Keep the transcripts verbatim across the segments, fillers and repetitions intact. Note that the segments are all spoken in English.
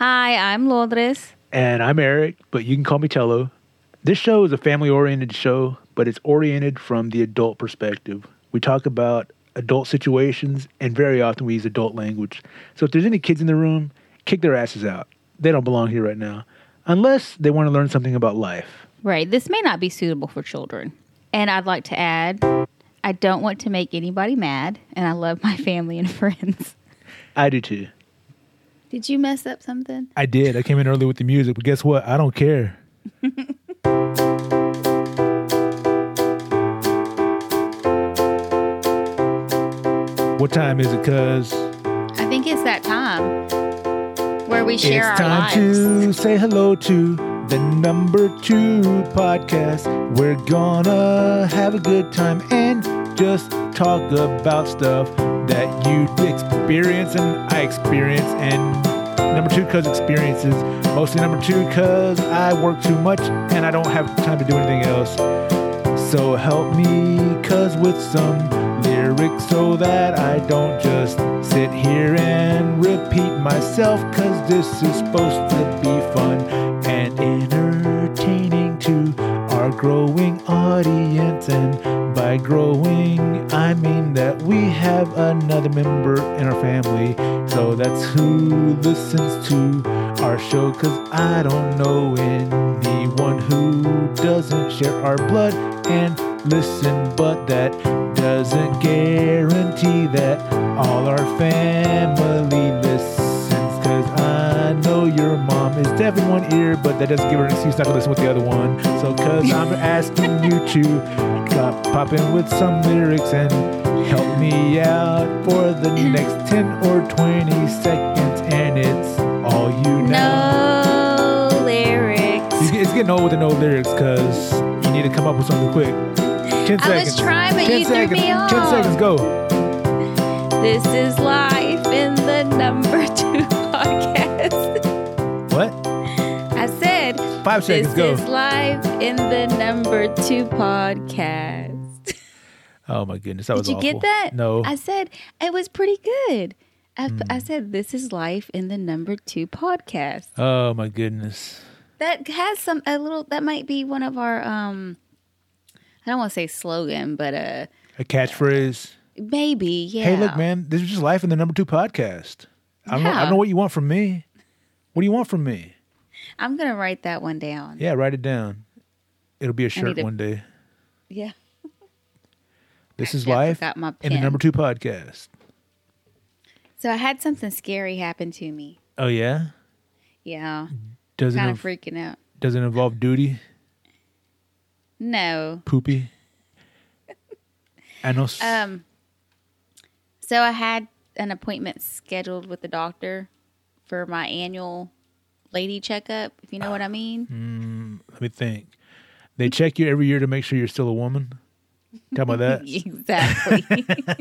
Hi, I'm Londres. And I'm Eric, but you can call me Tello. This show is a family-oriented show, but it's oriented from the adult perspective. We talk about adult situations, and very often we use adult language. So if there's any kids in the room, kick their asses out. They don't belong here right now, unless they want to learn something about life. Right. This may not be suitable for children. And I'd like to add, I don't want to make anybody mad, and I love my family and friends. I do too. Did you mess up something? I did. I came in early with the music, but guess what? I don't care. What time is it, cuz? I think it's that time where we share our lives. It's time to say hello to the number two podcast. We're gonna have a good time and just talk about stuff that you experience and I experience, and number two cuz experiences, mostly number two cuz I work too much and I don't have time to do anything else. So help me cuz with some lyrics so that I don't just sit here and repeat myself, cuz this is supposed to be fun and entertaining to our growing audience. And by growing, I mean that we have another member in our family, so that's who listens to our show, cause I don't know anyone who doesn't share our blood and listen, but that doesn't guarantee that all our family listens, cause I know your mom is deaf in one ear, but that doesn't give her an excuse not to listen with the other one. So cause I'm asking you to stop popping with some lyrics and help me out for the next ten or twenty seconds, and it's all you know. No lyrics. It's getting old with the no lyrics, cause you need to come up with something quick. Ten I seconds. was trying, but Ten you seconds. threw me off. Ten seconds, go. This is life in the number two podcast. What? I said. Five seconds, this go. This is life in the number two podcast. Oh my goodness, that Did was awful. Did you get that? No. I said, it was pretty good. I, mm. I said, this is life in the number two podcast. Oh my goodness. That has some, a little, that might be one of our, um, I don't want to say slogan, but a... A catchphrase? Maybe, yeah. Hey, look, man, this is just life in the number two podcast. I don't, yeah. know, I don't know what you want from me. What do you want from me? I'm going to write that one down. Yeah, write it down. It'll be a shirt to, one day. Yeah. This is life in the number two podcast. So I had something scary happen to me. Oh, yeah? Yeah. Doesn't kind of freaking out. Does it involve duty? No. Poopy? I know. S- um, so I had an appointment scheduled with the doctor for my annual lady checkup, if you know uh, what I mean. Mm, let me think. They check you every year to make sure you're still a woman? Talk about that? Exactly.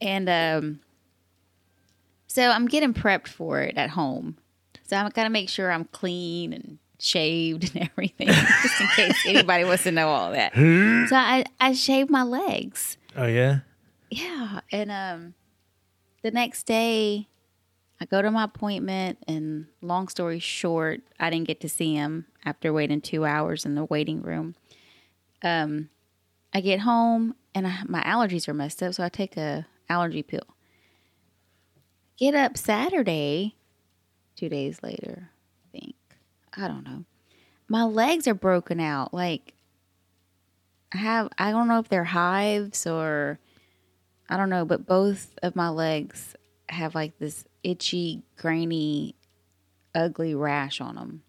And um, so I'm getting prepped for it at home. So I'm going to make sure I'm clean and shaved and everything, just in case anybody wants to know all that. So I, I shaved my legs. Oh, yeah? Yeah. And um, the next day, I go to my appointment, and long story short, I didn't get to see him after waiting two hours in the waiting room. Um, I get home, and I, my allergies are messed up, so I take a allergy pill. Get up Saturday... Two days later, I think. I don't know. My legs are broken out. Like, I have, I don't know if they're hives or, I don't know, but both of my legs have like this itchy, grainy, ugly rash on them.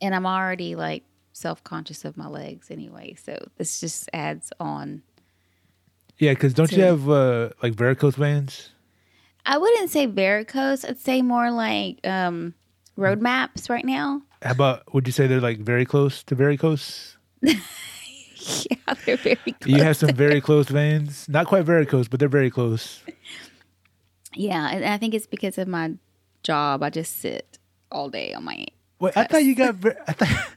And I'm already like self-conscious of my legs anyway. So this just adds on. Yeah, because don't to- you have uh, like varicose veins? I wouldn't say varicose. I'd say more like um, road maps right now. How about, would you say they're like very close to varicose? Yeah, they're very close. You have some very close veins. Not quite varicose, but they're very close. Yeah, and I think it's because of my job. I just sit all day on my... Wait, I thought you got... Var- I, thought,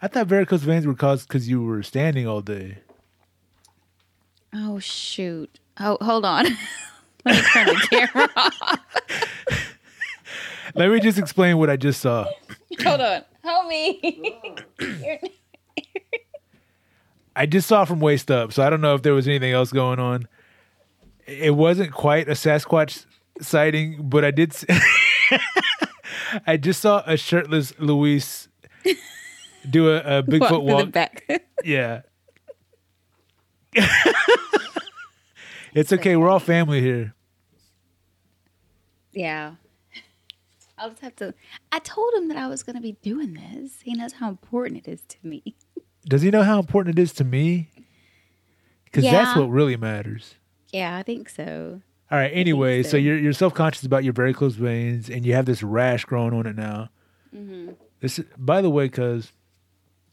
I thought varicose veins were caused because you were standing all day. Oh, shoot. Oh, hold on. Let me turn the camera off. Let me just explain what I just saw. Hold on. Help me. I just saw from waist up, so I don't know if there was anything else going on. It wasn't quite a Sasquatch sighting, but I did see- I just saw a shirtless Luis do a, a Bigfoot walk. walk. The back. Yeah. It's okay. We're all family here. Yeah. I'll just have to. I told him that I was going to be doing this. He knows how important it is to me. Does he know how important it is to me? Because yeah. That's what really matters. Yeah, I think so. All right. Anyway, so. so you're you're self conscious about your very close veins, and you have this rash growing on it now. Mm-hmm. This, by the way, because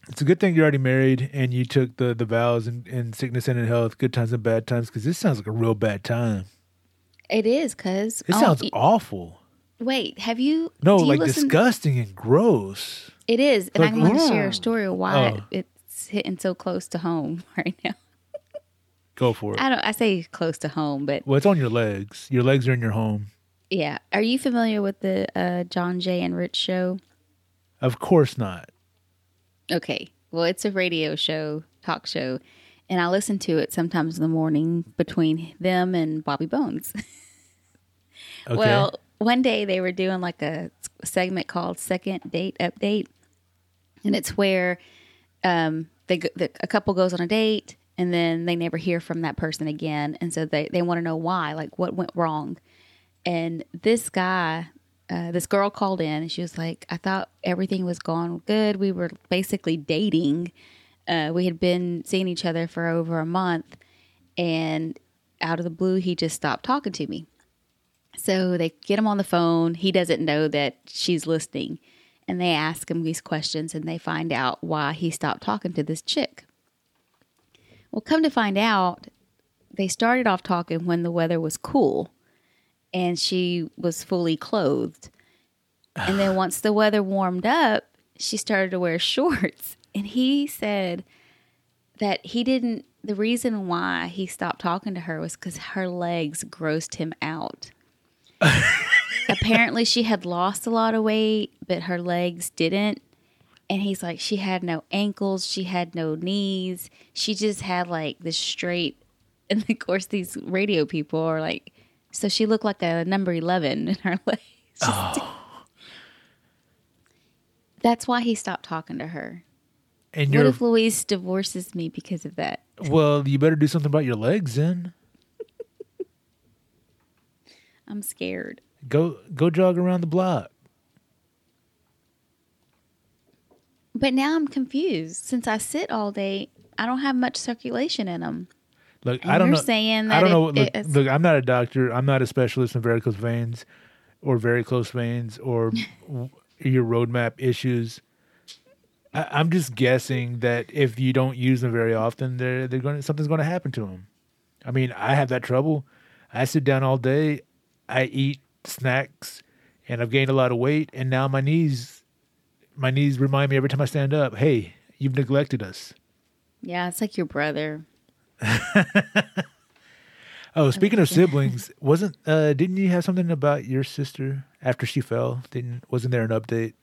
it's a good thing you're already married and you took the the vows in, in sickness and in health, good times and bad times. Because this sounds like a real bad time. It is, because it sounds oh, awful. Wait, have you? No, you like listen? Disgusting and gross. It is, and like, I'm going to share a story of why oh. it, it's hitting so close to home right now. Go for it. I don't. I say close to home, but well, it's on your legs. Your legs are in your home. Yeah. Are you familiar with the uh, John Jay and Rich show? Of course not. Okay. Well, it's a radio show, talk show, and I listen to it sometimes in the morning between them and Bobby Bones. Okay. Well, one day they were doing like a segment called Second Date Update, and it's where um, they go, the, a couple goes on a date. And then they never hear from that person again. And so they, they want to know why, like what went wrong. And this guy, uh, this girl called in and she was like, I thought everything was going good. We were basically dating. Uh, we had been seeing each other for over a month. And out of the blue, he just stopped talking to me. So they get him on the phone. He doesn't know that she's listening. And they ask him these questions and they find out why he stopped talking to this chick. Well, come to find out, they started off talking when the weather was cool and she was fully clothed. And then once the weather warmed up, she started to wear shorts. And he said that he didn't, the reason why he stopped talking to her was because her legs grossed him out. Apparently, she had lost a lot of weight, but her legs didn't. And he's like, she had no ankles, she had no knees, she just had like this straight, and of course these radio people are like, so she looked like a number eleven in her legs. Oh. That's why he stopped talking to her. And what if Luis divorces me because of that? Well, you better do something about your legs then. I'm scared. Go go jog around the block. But now I'm confused. Since I sit all day, I don't have much circulation in them. Look, and I don't you're know. Saying that I don't know. It, look, look, I'm not a doctor. I'm not a specialist in varicose veins, or very close veins, or your roadmap issues. I, I'm just guessing that if you don't use them very often, they're they're going something's going to happen to them. I mean, I have that trouble. I sit down all day. I eat snacks, and I've gained a lot of weight, and now my knees. My knees remind me every time I stand up, hey, you've neglected us. Yeah, it's like your brother. Oh, speaking of siblings, wasn't uh, didn't you have something about your sister after she fell? Didn't wasn't there an update?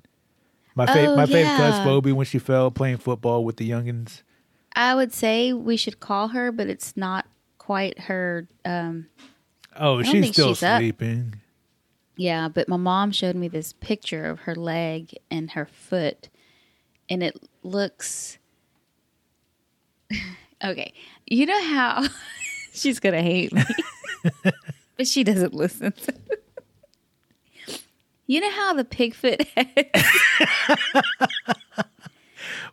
My fa- oh, my yeah. favorite class, Phoebe, when she fell playing football with the youngins. I would say we should call her, but it's not quite her. Um, oh, she's still she's sleeping. Up. Yeah, but my mom showed me this picture of her leg and her foot, and it looks... Okay, you know how... She's going to hate me, but she doesn't listen. You know how the pigfoot has...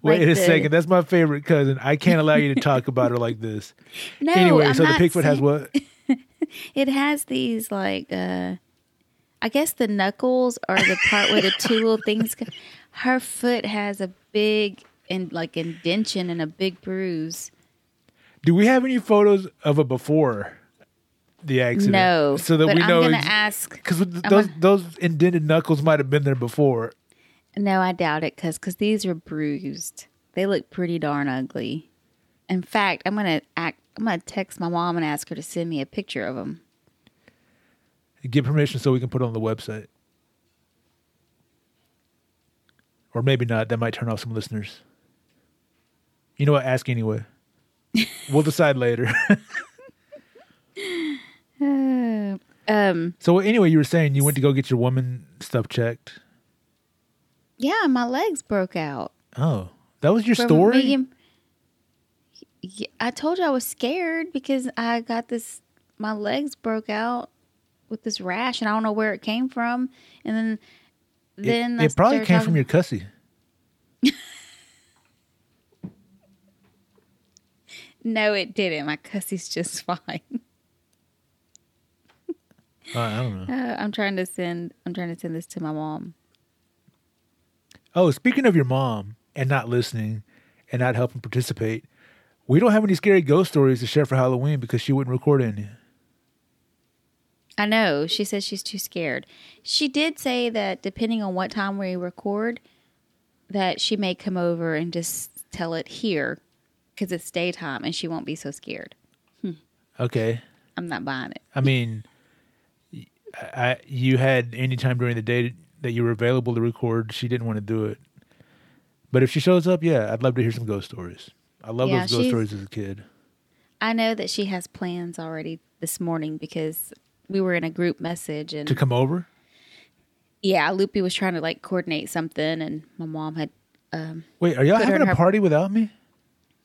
Wait like a the... second, that's my favorite cousin. I can't allow you to talk about her like this. No, anyway, I'm so not the pigfoot saying... has what? It has these, like... Uh... I guess the knuckles are the part where the two little things come. Her foot has a big and like indention and a big bruise. Do we have any photos of a before the accident? No. So that but we I'm know. I'm going to ask. Because those, gonna, those indented knuckles might have been there before. No, I doubt it because because these are bruised. They look pretty darn ugly. In fact, I'm going to act. I'm going to text my mom and ask her to send me a picture of them. Give permission so we can put it on the website. Or maybe not. That might turn off some listeners. You know what? Ask anyway. We'll decide later. uh, um. So anyway, you were saying you went to go get your woman stuff checked. Yeah, my legs broke out. Oh, that was your From story? Medium, I told you I was scared because I got this, my legs broke out with this rash and I don't know where it came from. And then... Then it, it probably came talking. from your cussy. No, it didn't. My cussy's just fine. uh, I don't know. Uh, I'm trying to send. I'm trying to send this to my mom. Oh, speaking of your mom and not listening and not helping participate, we don't have any scary ghost stories to share for Halloween because she wouldn't record any. I know. She says she's too scared. She did say that depending on what time we record, that she may come over and just tell it here because it's daytime and she won't be so scared. Hmm. Okay. I'm not buying it. I mean, I, you had any time during the day that you were available to record. She didn't want to do it. But if she shows up, yeah, I'd love to hear some ghost stories. I love yeah, those ghost stories as a kid. I know that she has plans already this morning because... We were in a group message and to come over. Yeah, Loopy was trying to like coordinate something, and my mom had. Um, Wait, are y'all having a party p- without me?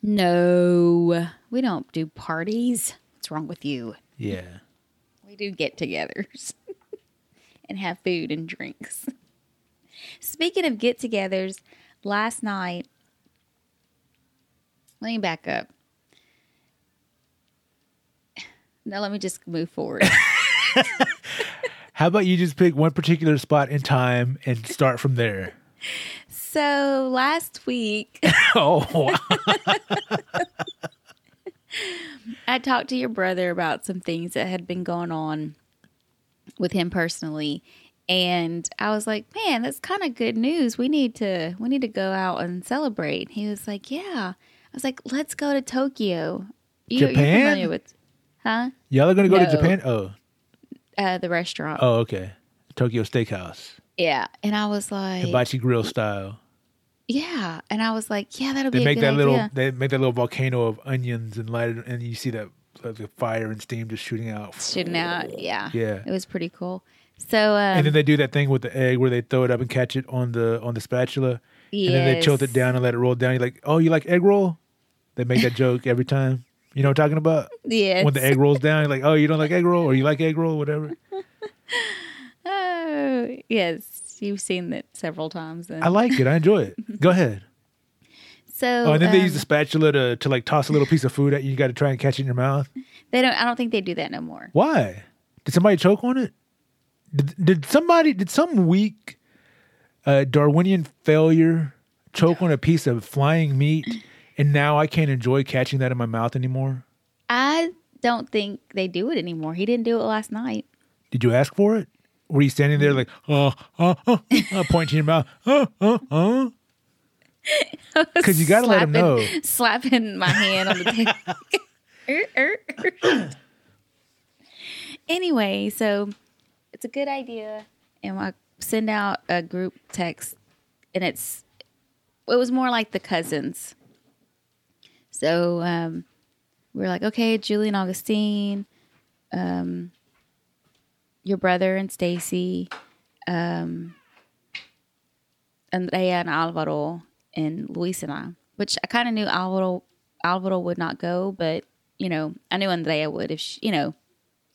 No, we don't do parties. What's wrong with you? Yeah, we do get-togethers and have food and drinks. Speaking of get-togethers, last night. Let me back up. Now let me just move forward. How about you just pick one particular spot in time and start from there? So last week, oh, wow. I talked to your brother about some things that had been going on with him personally, and I was like, "Man, that's kind of good news. We need to we need to go out and celebrate." He was like, "Yeah." I was like, "Let's go to Tokyo." You, Japan? You're familiar with, huh? Y'all are going to go no. to Japan? Oh. Uh, the restaurant. Oh, okay. Tokyo Steakhouse. Yeah. And I was like... Hibachi grill style. Yeah. And I was like, yeah, that'll they be make a good that idea. Little, they make that little volcano of onions and light it, and you see that like, fire and steam just shooting out. Shooting out, yeah. Yeah. It was pretty cool. So... Um, and then they do that thing with the egg where they throw it up and catch it on the on the spatula. Yes. And then they tilt it down and let it roll down. You're like, oh, you like egg roll? They make that joke every time. You know what I'm talking about? Yes. When the egg rolls down, you're like, oh, you don't like egg roll? Or you like egg roll? Whatever. Oh, yes. You've seen it several times. Then. I like it. I enjoy it. Go ahead. So, oh, and then um, they use the spatula to, to like toss a little piece of food at you. You got to try and catch it in your mouth. They don't. I don't think they do that no more. Why? Did somebody choke on it? Did, did somebody, did some weak uh, Darwinian failure choke on a piece of flying meat? And now I can't enjoy catching that in my mouth anymore? I don't think they do it anymore. He didn't do it last night. Did you ask for it? Were you standing there like, oh, oh, oh, oh pointing your mouth, oh, oh, oh? Because you got to let him know. Slapping my hand on the table. er, er, er. Anyway, so it's a good idea. And I send out a group text, and it's it was more like the cousins. So um, we were like, okay, Julie and Augustine, um, your brother and Stacy, um, Andrea and Alvaro, and Luis and I. Which I kind of knew Alvaro Alvaro would not go, but you know, I knew Andrea would if she, you know,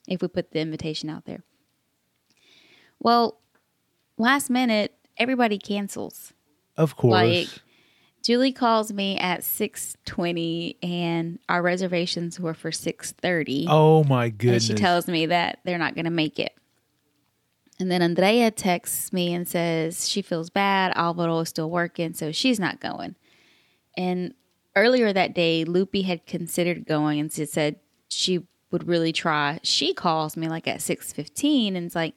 if we put the invitation out there. Well, last minute, everybody cancels. Of course. Like, Julie calls me at six twenty, and our reservations were for six thirty. Oh, my goodness. And she tells me that they're not going to make it. And then Andrea texts me and says she feels bad. Alvaro is still working, so she's not going. And earlier that day, Loopy had considered going, and she said she would really try. She calls me like at six fifteen, and it's like,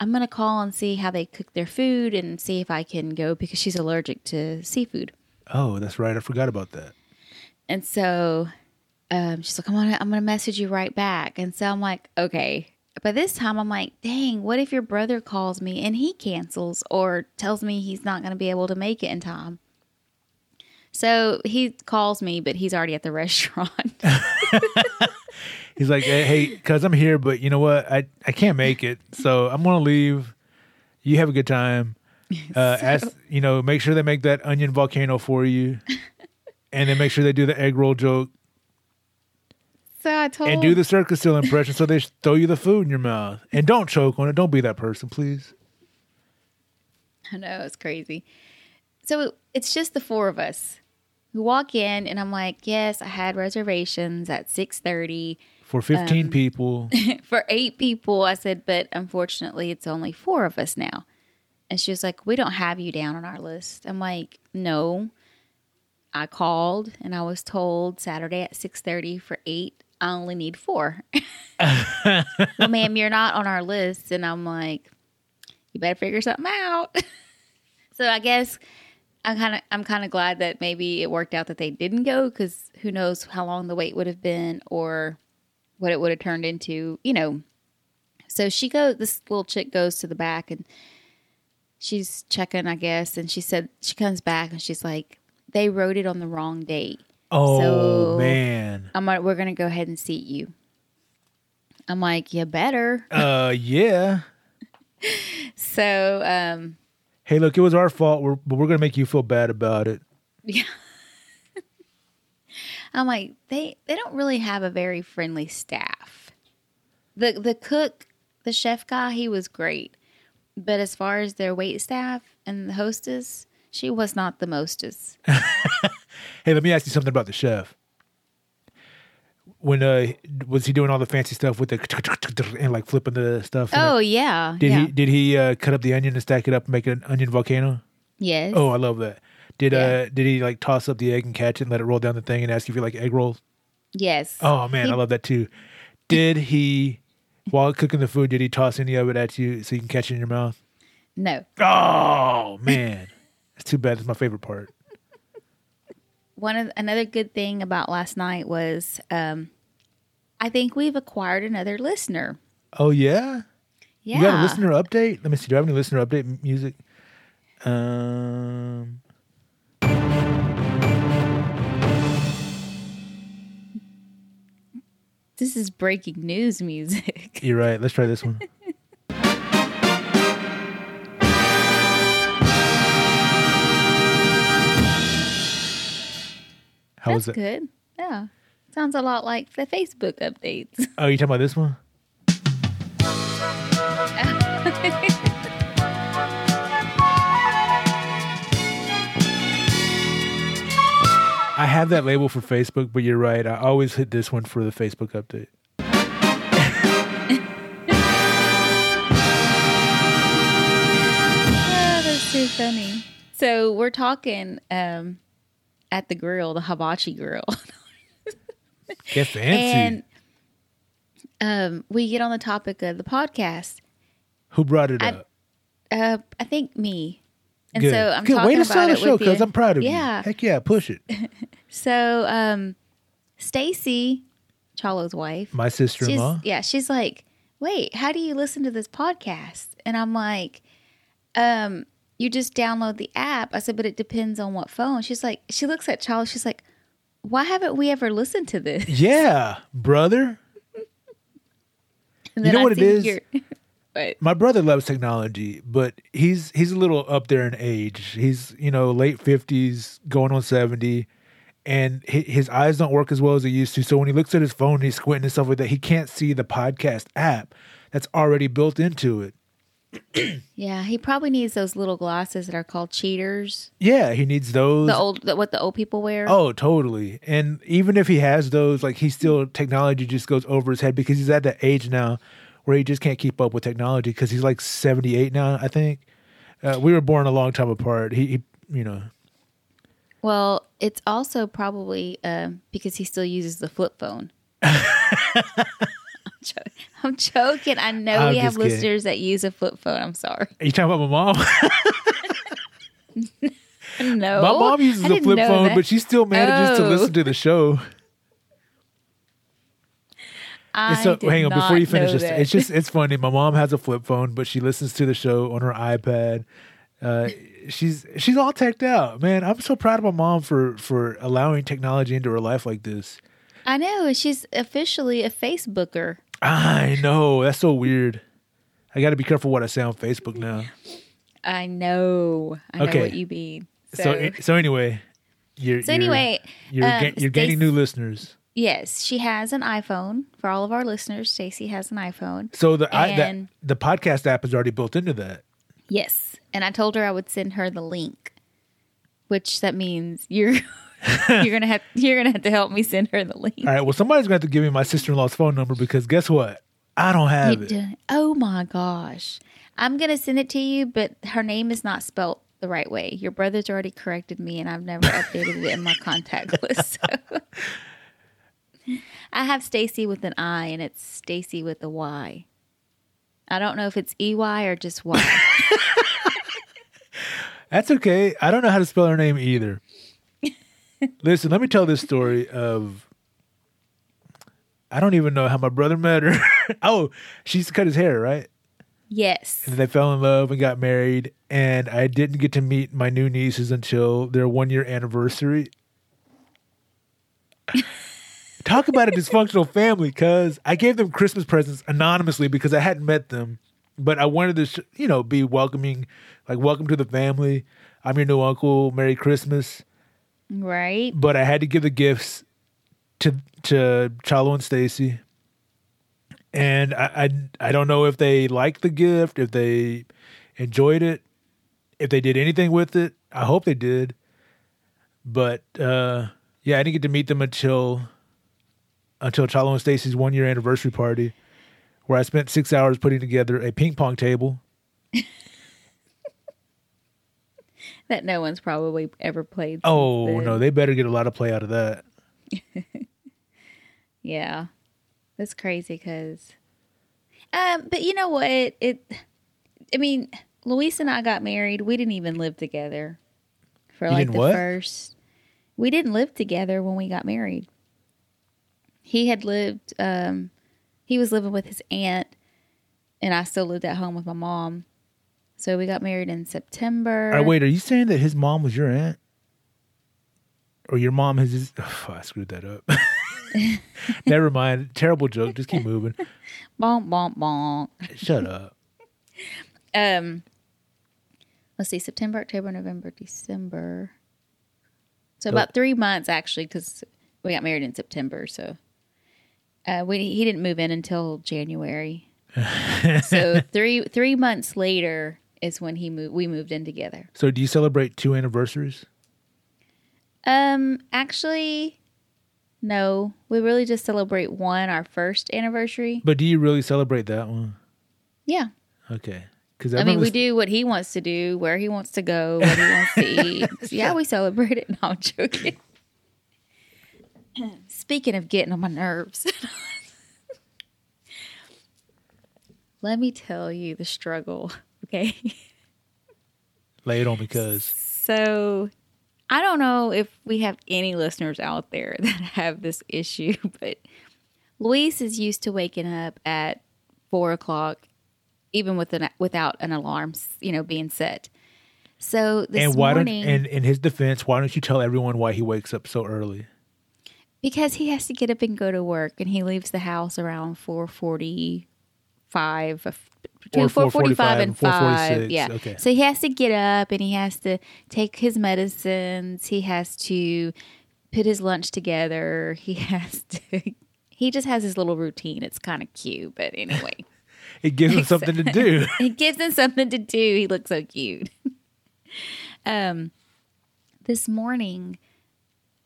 I'm going to call and see how they cook their food and see if I can go because she's allergic to seafood. Oh, that's right. I forgot about that. And so um, she's like, I'm gonna, I'm gonna message you right back. And so I'm like, okay, by this time, I'm like, dang, what if your brother calls me and he cancels or tells me he's not going to be able to make it in time? So he calls me, but he's already at the restaurant. He's like, hey, cuz I'm here, but you know what? I, I can't make it. So I'm going to leave. You have a good time. Uh, so, ask, you know, make sure they make that onion volcano for you. And then make sure they do the egg roll joke. So I told And do the circus seal impression so they throw you the food in your mouth. And don't choke on it. Don't be that person, please. I know, it's crazy. So it's just the four of us. We walk in and I'm like, yes, I had reservations at six thirty. For fifteen um, people. For eight people. I said, but unfortunately, it's only four of us now. And she was like, we don't have you down on our list. I'm like, no. I called and I was told Saturday at six thirty for eight. I only need four. Well, ma'am, you're not on our list. And I'm like, you better figure something out. So I guess I'm kind of I'm kind of glad that maybe it worked out that they didn't go, because who knows how long the wait would have been or what it would have turned into, you know. So she goes, this little chick goes to the back and she's checking, I guess. And she said, she comes back and she's like, they wrote it on the wrong date. Oh, so, man. I'm like, we're going to go ahead and seat you. I'm like, you better. Uh, yeah. So, um. Hey, look, it was our fault, we're, but we're going to make you feel bad about it. Yeah. I'm like, they, they don't really have a very friendly staff. The the cook, the chef guy, he was great. But as far as their wait staff and the hostess, she was not the mostest. Hey, let me ask you something about the chef. When uh, was he doing all the fancy stuff with the and like flipping the stuff? Oh it? yeah. Did yeah. he did he uh, cut up the onion and stack it up and make an onion volcano? Yes. Oh, I love that. Did yeah. uh did he like toss up the egg and catch it and let it roll down the thing and ask you if you like egg rolls? Yes. Oh man, he, I love that too. Did he, while cooking the food, did he toss any of it at you so you can catch it in your mouth? No. Oh man. It's too bad. It's my favorite part. One of another good thing about last night was, um, I think we've acquired another listener. Oh yeah, yeah. You got a listener update? Let me see. Do I have any listener update music? Um. This is breaking news music. You're right. Let's try this one. How That's was it? Good. Yeah. Sounds a lot like the Facebook updates. Oh, you talking about this one? I have that label for Facebook, but you're right. I always hit this one for the Facebook update. Oh, that's too funny. So we're talking... Um, at the grill, the hibachi grill. Get fancy. And um, we get on the topic of the podcast. Who brought it I, up? Uh, I think me. And Good. so I'm Good. talking Way to about start it the show, because I'm proud of yeah. you. Yeah. Heck yeah, push it. So um, Stacy, Chalo's wife. My sister-in-law. She's, yeah, she's like, wait, how do you listen to this podcast? And I'm like, um... you just download the app. I said, but it depends on what phone. She's like, she looks at Charles. She's like, why haven't we ever listened to this? Yeah, brother. You know I what it is? But, my brother loves technology, but he's he's a little up there in age. He's, you know, late fifties, going on seventy. And his eyes don't work as well as they used to. So when he looks at his phone, he's squinting and stuff like that. He can't see the podcast app that's already built into it. Yeah, he probably needs those little glasses that are called cheaters. Yeah, he needs those. The old, the, what the old people wear. Oh, totally. And even if he has those, like he still, technology just goes over his head because he's at that age now where he just can't keep up with technology because he's like seventy-eight now, I think. Uh, we were born a long time apart. He, he you know. Well, it's also probably uh, because he still uses the flip phone. I'm joking. I know I'm we have kidding. listeners that use a flip phone. I'm sorry. Are you talking about my mom? No. My mom uses a flip phone, that. but she still manages oh. to listen to the show. I so, did hang on, not before you finish this, that. It's just, it's funny. My mom has a flip phone, but she listens to the show on her iPad. Uh, she's she's all teched out, man. I'm so proud of my mom for for allowing technology into her life like this. I know. She's officially a Facebooker. I know. That's so weird. I got to be careful what I say on Facebook now. I know. I okay. know what you mean. So so, so anyway, you're so anyway you're, you're, um, ga- you're gaining Stace, new listeners. Yes, she has an iPhone. For all of our listeners, Stacey has an iPhone. So the and, I, the, the podcast app is already built into that. Yes, and I told her I would send her the link, which that means you're you're gonna have you're gonna have to help me send her the link. All right. Well, somebody's gonna have to give me my sister-in-law's phone number because guess what? I don't have you it. Done. Oh my gosh! I'm gonna send it to you, but her name is not spelt the right way. Your brother's already corrected me, and I've never updated it in my contact list. So. I have Stacy with an I, and it's Stacy with a Y. I don't know if it's E Y or just Y. That's okay. I don't know how to spell her name either. Listen, let me tell this story of... I don't even know how my brother met her. Oh, she used to cut his hair, right? Yes. And they fell in love and got married. And I didn't get to meet my new nieces until their one-year anniversary. Talk about a dysfunctional family, because I gave them Christmas presents anonymously because I hadn't met them. But I wanted to, sh- you know, be welcoming, like, welcome to the family. I'm your new uncle. Merry Christmas. Right. But I had to give the gifts to to Chalo and Stacy. And I, I, I don't know if they liked the gift, if they enjoyed it, if they did anything with it. I hope they did. But, uh, yeah, I didn't get to meet them until, until Chalo and Stacy's one-year anniversary party, where I spent six hours putting together a ping pong table. That no one's probably ever played. Oh, then. No, they better get a lot of play out of that. Yeah. That's crazy because... Um, but you know what? It. I mean, Luis and I got married. We didn't even live together for you like the what? first... We didn't live together when we got married. He had lived... Um, He was living with his aunt, and I still lived at home with my mom. So we got married in September. All right, wait, are you saying that his mom was your aunt? Or your mom has his... Oh, I screwed that up. Never mind. Terrible joke. Just keep moving. Bonk, bonk, bonk. Shut up. Um, let's see. September, October, November, December. So oh. about three months, actually, because we got married in September, so... Uh, we, he didn't move in until January, so three three months later is when he moved. We moved in together. So, do you celebrate two anniversaries? Um, actually, no. We really just celebrate one, our first anniversary. But do you really celebrate that one? Yeah. Okay. Because I, I mean, we do what he wants to do, where he wants to go, what he wants to eat. Yeah, we celebrate it. No, I'm joking. Speaking of getting on my nerves, let me tell you the struggle, okay? Lay it on because. So, I don't know if we have any listeners out there that have this issue, but Luis is used to waking up at four o'clock, even with an, without an alarm, you know, being set. So, this and why morning. Don't, and in his defense, why don't you tell everyone why he wakes up so early? Because he has to get up and go to work, and he leaves the house around four forty-five, between four forty-five and five. Yeah. Okay. So he has to get up, and he has to take his medicines. He has to put his lunch together. He has to. He just has his little routine. It's kind of cute, but anyway, it gives him something to do. It gives him something to do. He looks so cute. um, this morning.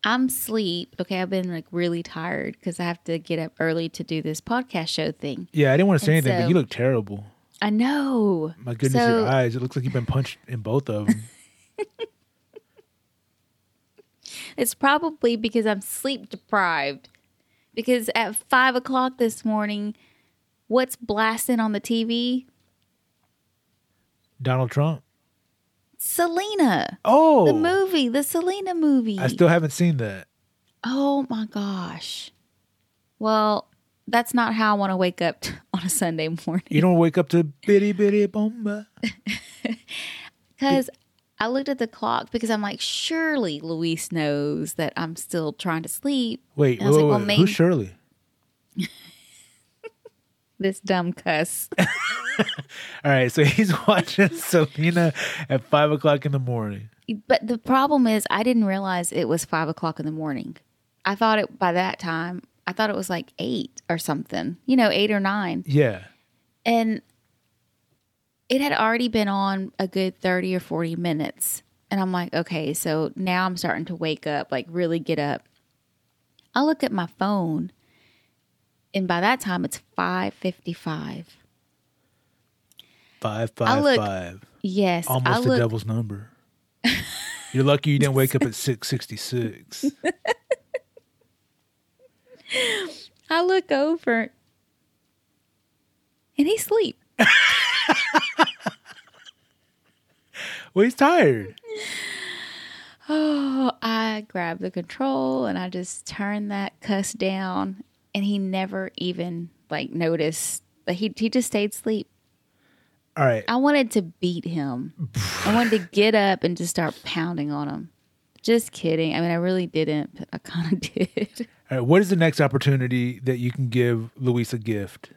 I'm asleep. Okay, I've been like really tired because I have to get up early to do this podcast show thing. Yeah, I didn't want to say and anything, so, but you look terrible. I know. My goodness, so, your eyes. It looks like you've been punched in both of them. It's probably because I'm sleep deprived. Because at five o'clock this morning, what's blasting on the T V? Donald Trump. Selena. Oh. The movie, the Selena movie. I still haven't seen that. Oh my gosh. Well, that's not how I want to wake up t- on a Sunday morning. You don't wake up to bitty bitty bomba. Because I looked at the clock because I'm like, surely Luis knows that I'm still trying to sleep. Wait, wait, like, well, wait. Maybe... who's Shirley? This dumb cuss. All right, so he's watching Selena at five o'clock in the morning. But the problem is, I didn't realize it was five o'clock in the morning. I thought it by that time. I thought it was like eight or something. You know, eight or nine. Yeah. And it had already been on a good thirty or forty minutes, and I'm like, okay, so now I'm starting to wake up, like really get up. I look at my phone, and by that time it's five fifty-five. Five five I look, five. Yes, almost I the look, devil's number. You're lucky you didn't wake up at six sixty-six. I look over, and he's asleep. Well, he's tired. Oh, I grabbed the control and I just turned that cuss down, and he never even like noticed. Like he he just stayed asleep. All right. I wanted to beat him. I wanted to get up and just start pounding on him. Just kidding. I mean, I really didn't, but I kind of did. All right. What is the next opportunity that you can give Luis a gift?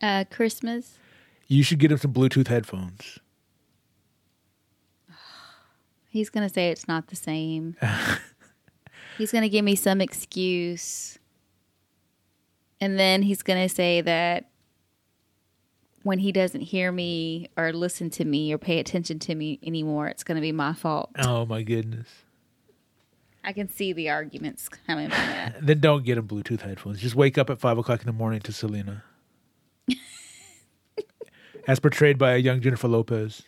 Uh, Christmas. You should get him some Bluetooth headphones. He's going to say it's not the same. He's going to give me some excuse. And then he's going to say that when he doesn't hear me or listen to me or pay attention to me anymore, it's going to be my fault. Oh, my goodness. I can see the arguments coming from that. Then don't get him Bluetooth headphones. Just wake up at five o'clock in the morning to Selena. As portrayed by a young Jennifer Lopez.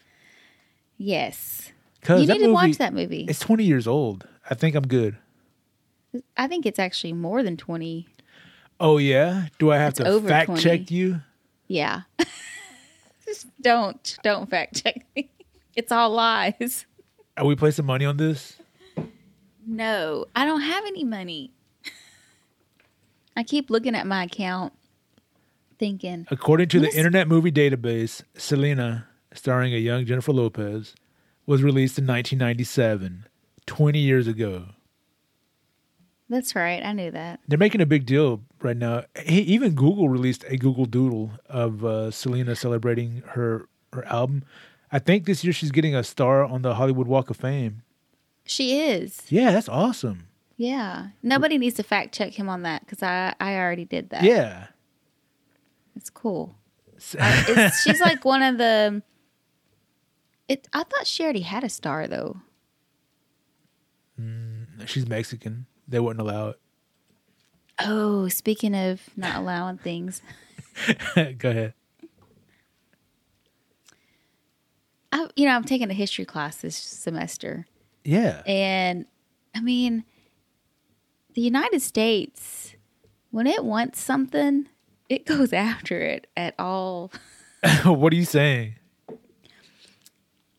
Yes. You need movie, to watch that movie. It's twenty years old. I think I'm good. I think it's actually more than twenty. Oh, yeah? Do I have it's to fact twenty. Check you? Yeah. Just don't. Don't fact check me. It's all lies. Are we placing money on this? No. I don't have any money. I keep looking at my account. Thinking. According to the Internet Movie Database, Selena, starring a young Jennifer Lopez, was released in nineteen ninety-seven, twenty years ago. That's right. I knew that. They're making a big deal right now. He, even Google released a Google Doodle of uh, Selena celebrating her, her album. I think this year she's getting a star on the Hollywood Walk of Fame. She is. Yeah, that's awesome. Yeah. Nobody needs to fact check him on that because I, I already did that. Yeah. It's cool. Uh, it's, she's like one of the... It. I thought she already had a star, though. Mm, she's Mexican. They wouldn't allow it. Oh, speaking of not allowing things. Go ahead. I, you know, I'm taking a history class this semester. Yeah. And, I mean, the United States, when it wants something... It goes after it at all. What are you saying?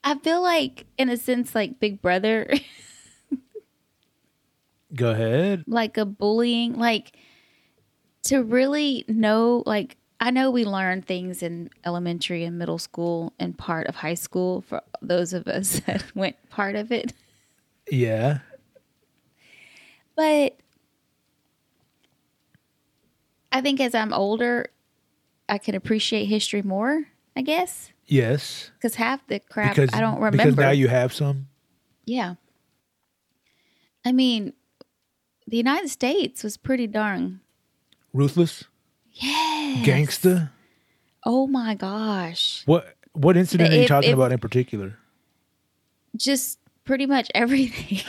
I feel like, in a sense, like Big Brother. Go ahead. Like a bullying, like to really know, like I know we learn things in elementary and middle school and part of high school for those of us that went part of it. Yeah. But... I think as I'm older, I can appreciate history more, I guess. Yes. Because half the crap because, I don't remember. Because now you have some? Yeah. I mean, the United States was pretty darn... Ruthless? Yes. Gangster? Oh, my gosh. What What incident if, are you talking if, about in particular? Just pretty much everything.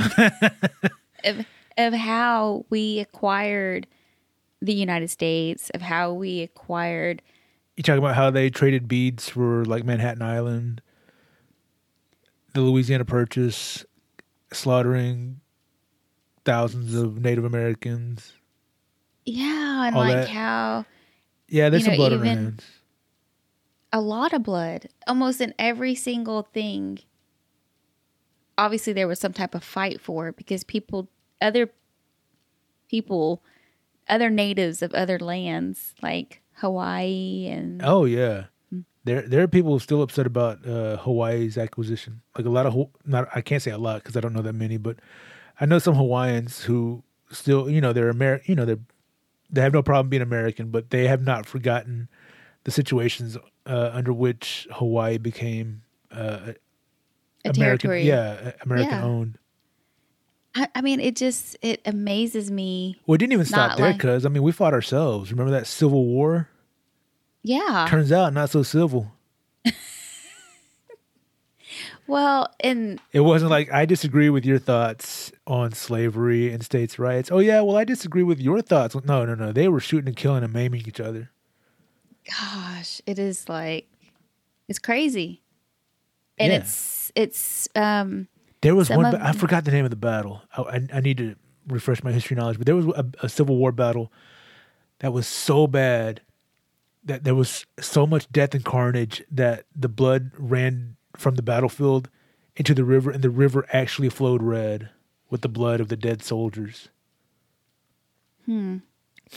of, of how we acquired... The United States, of how we acquired... You're talking about how they traded beads for, like, Manhattan Island, the Louisiana Purchase, slaughtering thousands of Native Americans. Yeah, and, like, that. How... Yeah, there's you know, some blood on their hands. A lot of blood. Almost in every single thing. Obviously, there was some type of fight for it, because people... Other people... other natives of other lands like Hawaii and oh yeah, mm-hmm. there there are people still upset about uh, Hawaii's acquisition. Like a lot of not I can't say a lot because I don't know that many, but I know some Hawaiians who still you know they're Ameri- you know they they have no problem being American, but they have not forgotten the situations uh, under which Hawaii became uh, a American, territory. Yeah, American yeah. owned. I, I mean, it just, it amazes me. Well, it didn't even stop there because, like, I mean, we fought ourselves. Remember that Civil War? Yeah. Turns out not so civil. Well, and... It wasn't like, I disagree with your thoughts on slavery and states' rights. Oh, yeah, well, I disagree with your thoughts. No, no, no. They were shooting and killing and maiming each other. Gosh, it is like, it's crazy. And yeah. it's, it's... um. There was Some one, of, I forgot the name of the battle. I, I, I need to refresh my history knowledge, but there was a, a Civil War battle that was so bad that there was so much death and carnage that the blood ran from the battlefield into the river, and the river actually flowed red with the blood of the dead soldiers. Hmm.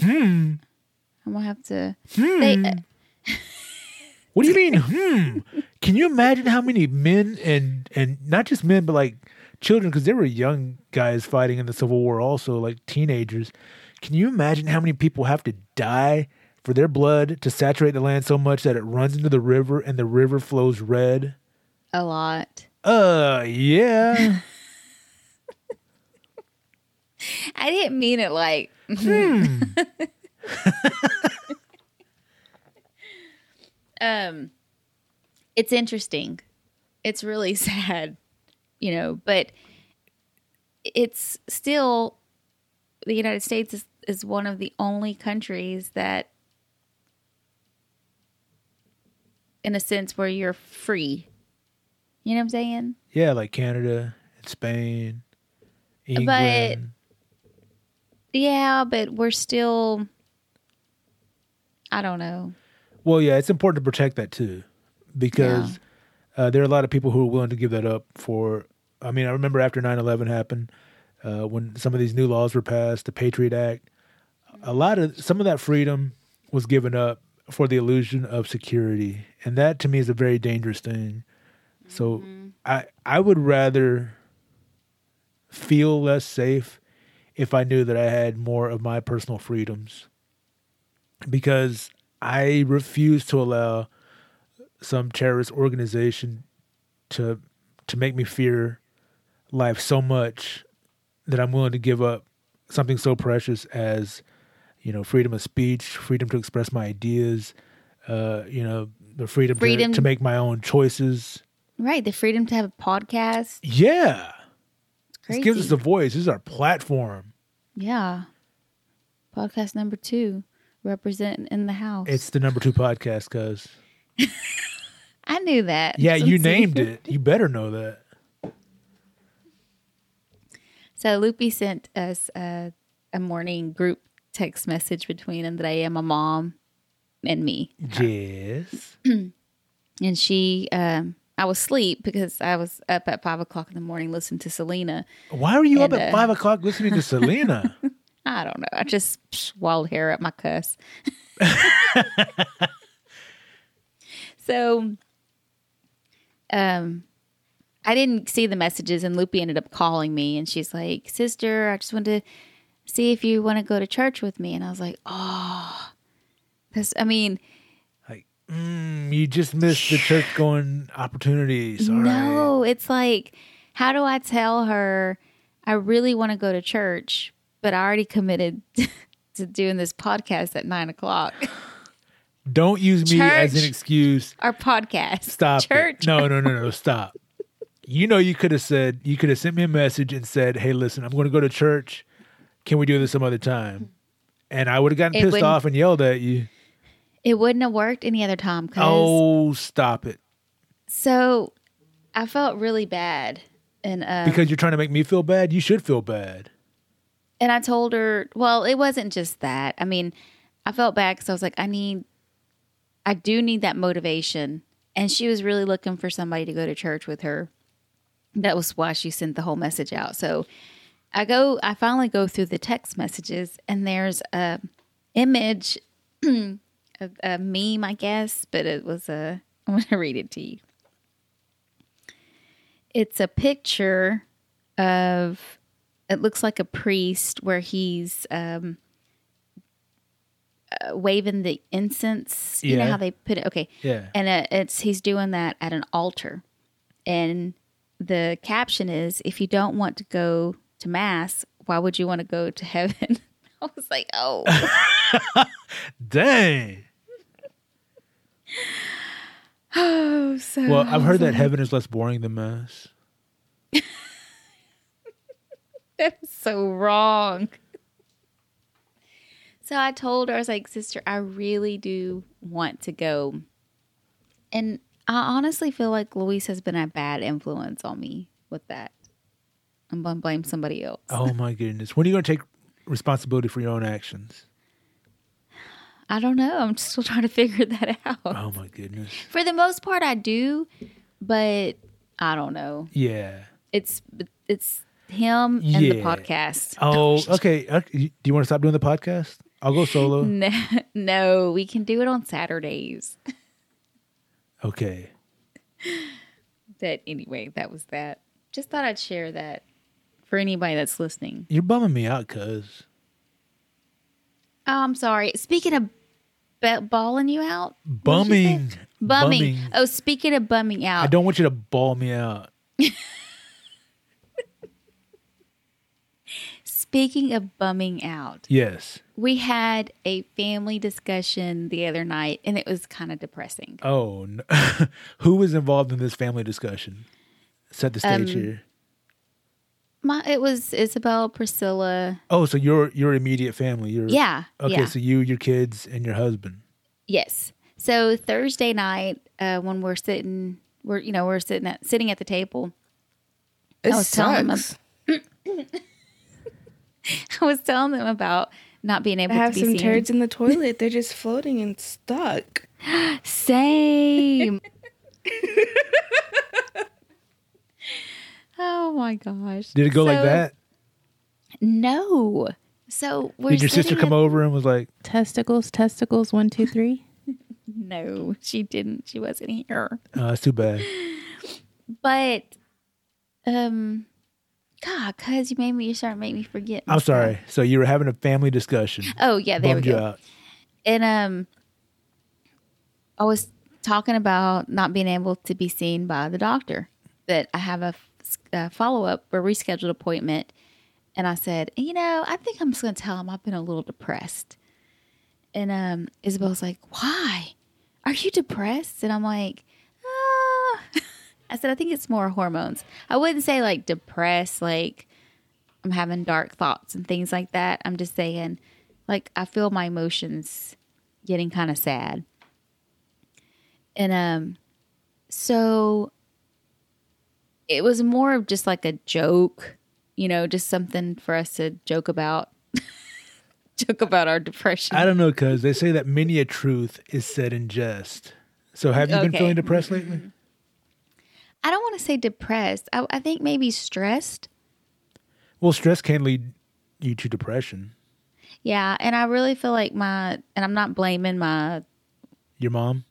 Hmm. I'm going to have to... Hmm. They, uh... What do you mean, hmm? Can you imagine how many men and, and not just men, but like children, because there were young guys fighting in the Civil War also, like teenagers. Can you imagine how many people have to die for their blood to saturate the land so much that it runs into the river and the river flows red? A lot. Uh, yeah. I didn't mean it like... Hmm. Um, it's interesting. It's really sad, you know, but it's still, the United States is, is one of the only countries that, in a sense, where you're free. You know what I'm saying? Yeah, like Canada and Spain, England. But, yeah, but we're still, I don't know. Well, yeah, it's important to protect that, too, because yeah. uh, there are a lot of people who are willing to give that up for... I mean, I remember after nine eleven happened, uh, when some of these new laws were passed, the Patriot Act, a lot of... Some of that freedom was given up for the illusion of security, and that, to me, is a very dangerous thing. Mm-hmm. So I I would rather feel less safe if I knew that I had more of my personal freedoms, because... I refuse to allow some terrorist organization to to make me fear life so much that I'm willing to give up something so precious as, you know, freedom of speech, freedom to express my ideas, uh, you know, the freedom, freedom. To, to make my own choices. Right, the freedom to have a podcast. Yeah. It's crazy. This gives us a voice. This is our platform. Yeah. Podcast number two. Represent in the house. It's the number two podcast, cuz. I knew that. Yeah, you named it. You better know that. So Loopy sent us a, a morning group text message between Andrea, my mom, and me. Yes. And she, um, I was asleep because I was up at five o'clock in the morning listening to Selena. Why were you and, up at uh, five o'clock listening to Selena? I don't know. I just swallowed hair up my cuss. So, um, I didn't see the messages, and Loopy ended up calling me, and she's like, "Sister, I just wanted to see if you want to go to church with me." And I was like, "Oh, that's." I mean, like, mm, you just missed the church going opportunities. All no, right. It's like, how do I tell her I really want to go to church? But I already committed to doing this podcast at nine o'clock. Don't use me church as an excuse. Our podcast. Stop. Church. It. No, no, no, no. Stop. You know, you could have said, you could have sent me a message and said, "Hey, listen, I'm going to go to church. Can we do this some other time?" And I would have gotten it pissed off and yelled at you. It wouldn't have worked any other time. Oh, stop it. So I felt really bad. And um, because you're trying to make me feel bad, you should feel bad. And I told her, well, it wasn't just that. I mean, I felt bad because I was like, I need, I do need that motivation. And she was really looking for somebody to go to church with her. That was why she sent the whole message out. So I go, I finally go through the text messages, and there's a image, a, a meme, I guess, but it was a, I'm going to read it to you. It's a picture of, it looks like a priest where he's um, uh, waving the incense. You yeah. know how they put it? Okay. Yeah. And uh, it's he's doing that at an altar. And the caption is, if you don't want to go to mass, why would you want to go to heaven? I was like, oh. Dang. Oh, so. Well, I've heard that heaven is less boring than mass. That's so wrong. So I told her, I was like, sister, I really do want to go. And I honestly feel like Luis has been a bad influence on me with that. I'm going to blame somebody else. Oh, my goodness. When are you going to take responsibility for your own actions? I don't know. I'm still trying to figure that out. Oh, my goodness. For the most part, I do, but I don't know. Yeah. It's it's him and yeah. the podcast. Oh, okay. Do you want to stop doing the podcast? I'll go solo. No, no, we can do it on Saturdays. Okay. But anyway, that was that. Just thought I'd share that for anybody that's listening. You're bumming me out, cuz. Oh, I'm sorry. Speaking of b- balling you out. Bumming. You bumming. Bumming. Oh, speaking of bumming out. I don't want you to ball me out. Speaking of bumming out. Yes. We had a family discussion the other night, and it was kind of depressing. Oh, no. Who was involved in this family discussion? Set the stage um, here. My, it was Isabel, Priscilla. Oh, so your your immediate family. Your, yeah. Okay, yeah. So you, your kids, and your husband. Yes. So Thursday night, uh, when we're sitting, we're you know we're sitting at, sitting at the table. It I was sucks. Telling them, I was telling them about not being able I to have be some seen. Turds in the toilet. They're just floating and stuck. Same. Oh, my gosh. Did it go so, like that? No. So we're Did your sister come over and was like... Testicles, testicles, one, two, three? No, she didn't. She wasn't here. Oh, that's too bad. But, um, God, cuz you made me, you started to make me forget. I'm sorry. So you were having a family discussion. Oh, yeah, there Bummed we go. You out. And um, I was talking about not being able to be seen by the doctor, that I have a Uh, follow-up or rescheduled appointment, and I said, you know, I think I'm just going to tell him I've been a little depressed. And um, Isabel's like, why? Are you depressed? And I'm like, ah. I said, I think it's more hormones. I wouldn't say like depressed, like I'm having dark thoughts and things like that. I'm just saying, like, I feel my emotions getting kind of sad. And um, so... It was more of just like a joke, you know, just something for us to joke about, joke about our depression. I don't know, because they say that many a truth is said in jest. So have you okay. been feeling depressed lately? I don't want to say depressed. I, I think maybe stressed. Well, stress can lead you to depression. Yeah, and I really feel like my, and I'm not blaming my... Your mom?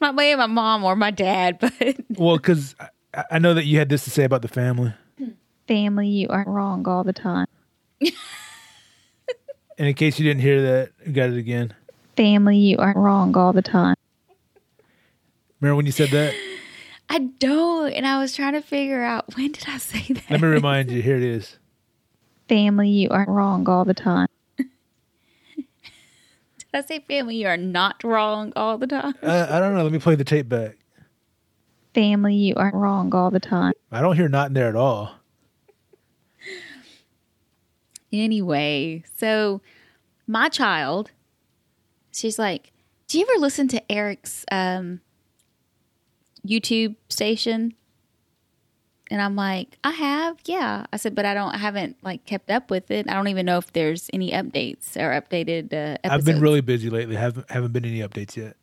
Not blaming my mom or my dad, but well, because I, I know that you had this to say about the family. Family, you are wrong all the time. And in case you didn't hear that, you got it again. Family, you are wrong all the time. Remember when you said that? I don't, and I was trying to figure out when did I say that. Let me remind you. Here it is. Family, you are wrong all the time. I say family, you are not wrong all the time. Uh, I don't know. Let me play the tape back. Family, you are wrong all the time. I don't hear not in there at all. Anyway, so my child, she's like, do you ever listen to Eric's um, YouTube station? And I'm like, I have, yeah. I said, but I don't, I haven't like kept up with it. I don't even know if there's any updates or updated uh, episodes. I've been really busy lately. Haven't haven't been any updates yet.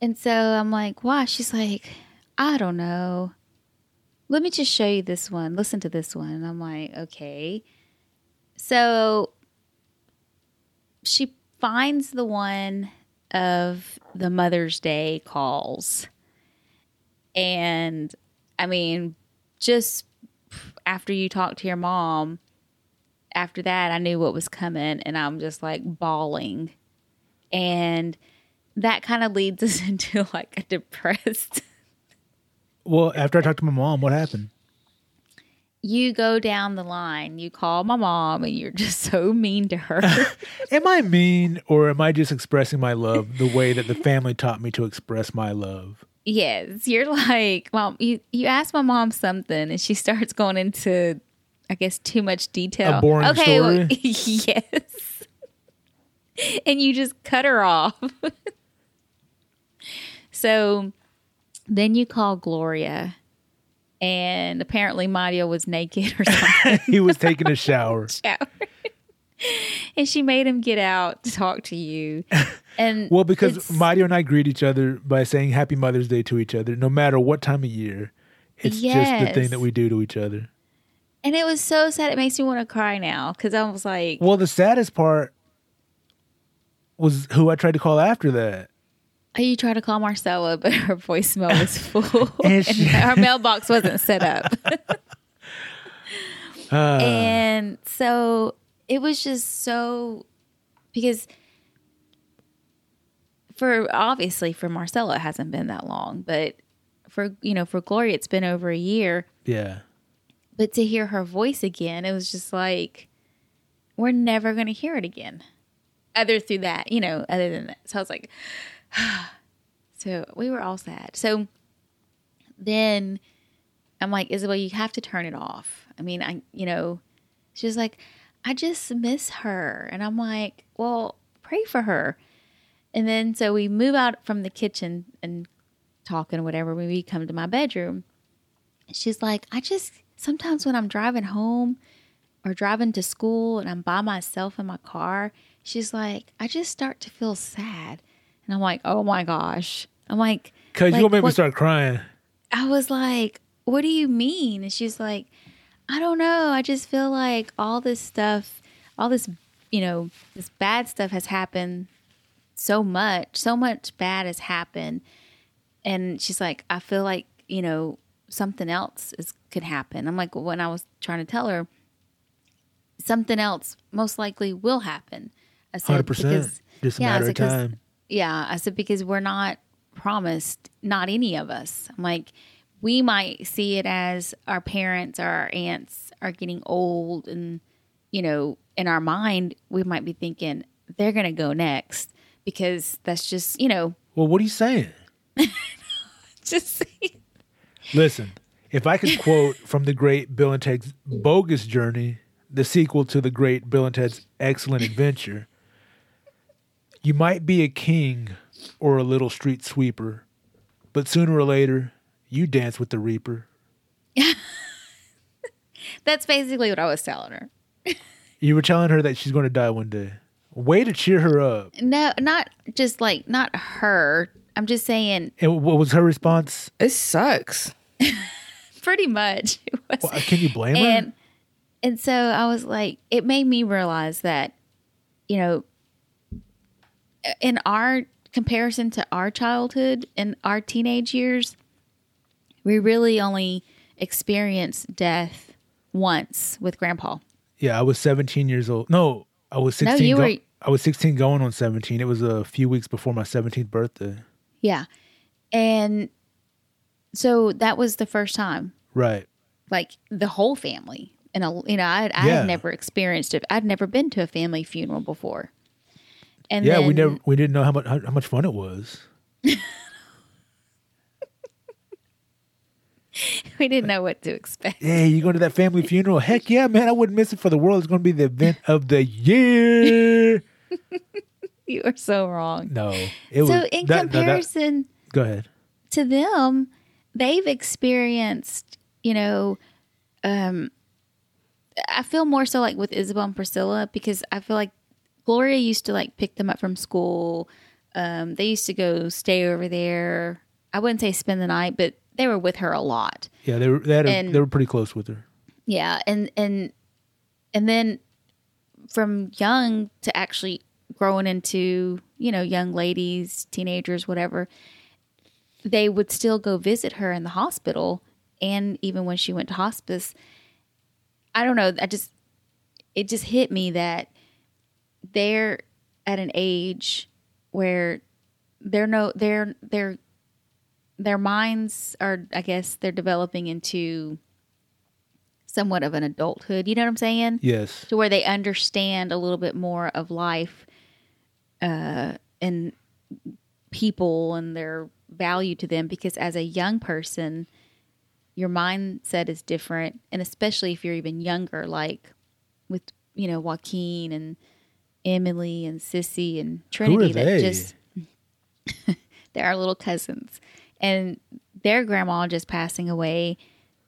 And so I'm like, why? She's like, I don't know. let me just show you this one. Listen to this one. And I'm like, okay. So she finds the one of the Mother's Day calls. And I mean, just after you talk to your mom, after that, I knew what was coming, and I'm just like bawling. And that kind of leads us into like a depressed. Well, after I talked to my mom, what happened? You go down the line. You call my mom, and you're just so mean to her. Am I mean, or am I just expressing my love the way that the family taught me to express my love? Yes. You're like, well, you, you ask my mom something, and she starts going into, I guess, too much detail. A boring okay, story? Well, yes. And you just cut her off. So then you call Gloria, and apparently Mario was naked or something. He was taking a shower. shower. And she made him get out to talk to you. And well, because Mario and I greet each other by saying Happy Mother's Day to each other, no matter what time of year. It's yes. just the thing that we do to each other. And it was so sad. It makes me want to cry now, because I was like... Well, the saddest part was who I tried to call after that. You tried to call Marcella, but her voicemail was full. and she... and her mailbox wasn't set up. uh. And so it was just so... Because for obviously for Marcella, it hasn't been that long. But for, you know, for Gloria, it's been over a year. Yeah. But to hear her voice again, it was just like, we're never going to hear it again. Other through that, you know, other than that. So I was like, so we were all sad. So then I'm like, Isabel, you have to turn it off. I mean, I, you know, she was like, I just miss her. And I'm like, well, pray for her. And then so we move out from the kitchen and talking or whatever. When we come to my bedroom, she's like, I just... Sometimes when I'm driving home or driving to school and I'm by myself in my car, she's like, I just start to feel sad. And I'm like, oh my gosh. I'm like, because like, you're going to make what? me start crying. I was like, what do you mean? And she's like, I don't know. I just feel like all this stuff, all this, you know, this bad stuff has happened so much. So much bad has happened. And she's like, I feel like, you know, something else is could happen. I'm like, well, when I was trying to tell her, something else most likely will happen. I said, one hundred percent. Because, just a yeah, matter of time. Yeah. I said, because we're not promised, not any of us. I'm like, we might see it as our parents or our aunts are getting old and, you know, in our mind, we might be thinking they're going to go next because that's just, you know. Well, what are you saying? Just saying. Listen, if I could quote from the great Bill and Ted's Bogus Journey, the sequel to the great Bill and Ted's Excellent Adventure, you might be a king or a little street sweeper, but sooner or later, you dance with the reaper. That's basically what I was telling her. You were telling her that she's going to die one day. Way to cheer her up. No, not just like, not her. I'm just saying. And what was her response? It sucks. Pretty much. It was. Well, can you blame and, her? And so I was like, it made me realize that, you know, in our comparison to our childhood and our teenage years, we really only experienced death once with Grandpa. Yeah, I was seventeen years old. No, I was sixteen. No, you were, I was sixteen going on seventeen. It was a few weeks before my seventeenth birthday. Yeah. And so that was the first time. Right. Like the whole family. And, you know, I, I yeah. had never experienced it. I'd never been to a family funeral before. And yeah, then, we never, we didn't know how much, how, how much fun it was. We didn't know what to expect. Yeah, you going to that family funeral? Heck yeah, man. I wouldn't miss it for the world. It's going to be the event of the year. You are so wrong. No. It so was, in that, comparison no, that, go ahead. To them, they've experienced, you know, um, I feel more so like with Isabel and Priscilla, because I feel like Gloria used to like pick them up from school. Um, they used to go stay over there. I wouldn't say spend the night, but they were with her a lot. Yeah, they were they, had and, a, they were pretty close with her. Yeah, and and and then from young to actually growing into, you know, young ladies, teenagers, whatever, they would still go visit her in the hospital, and even when she went to hospice. I don't know, I just it just hit me that they're at an age where they're no they're they're their minds are, I guess, they're developing into somewhat of an adulthood. You know what I'm saying? Yes. To where they understand a little bit more of life uh, and people and their value to them. Because as a young person, your mindset is different. And especially if you're even younger, like with, you know, Joaquin and Emily and Sissy and Trinity. Who are they? That just, they're our little cousins. And their grandma just passing away,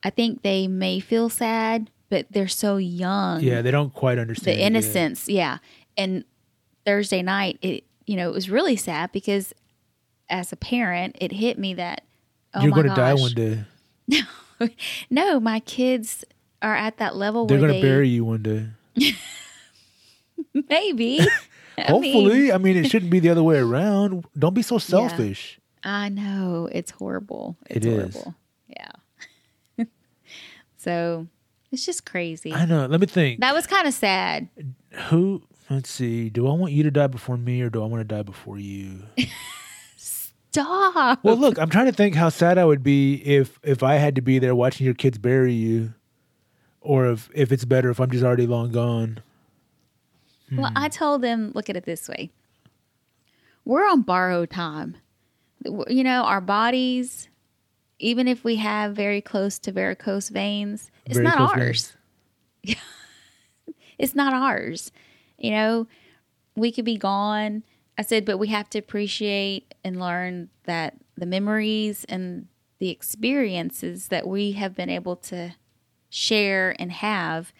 I think they may feel sad, but they're so young. Yeah, they don't quite understand. The innocence, yeah. And Thursday night, it you know, it was really sad because as a parent, it hit me that, oh my gosh. You're going to die one day. No, no, my kids are at that level where they're going to bury you one day. Maybe. Hopefully. I mean, I mean, it shouldn't be the other way around. Don't be so selfish. Yeah. I know. It's horrible. It's it is. horrible. Yeah. So it's just crazy. I know. Let me think. That was kind of sad. Who, let's see, do I want you to die before me or do I want to die before you? Stop. Well, look, I'm trying to think how sad I would be if, if I had to be there watching your kids bury you, or if, if it's better if I'm just already long gone. Hmm. Well, I told them, look at it this way. We're on borrowed time. You know, our bodies, even if we have very close to varicose veins, it's very not ours. It's not ours. You know, we could be gone. I said, but we have to appreciate and learn that the memories and the experiences that we have been able to share and have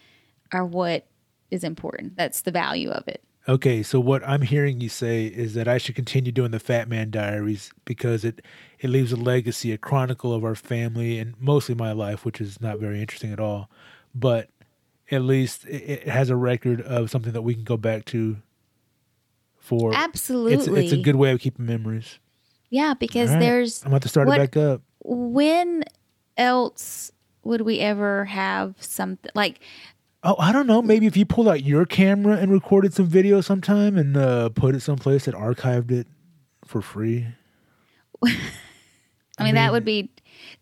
are what is important. That's the value of it. Okay, so what I'm hearing you say is that I should continue doing the Fat Man Diaries because it, it leaves a legacy, a chronicle of our family and mostly my life, which is not very interesting at all. But at least it, it has a record of something that we can go back to for. Absolutely. It's, it's a good way of keeping memories. Yeah, because right. there's... I'm going to have to start what, it back up. When else would we ever have something... like? Oh, I don't know. Maybe if you pulled out your camera and recorded some video sometime and uh, put it someplace that archived it for free. I, I mean, mean, that would be...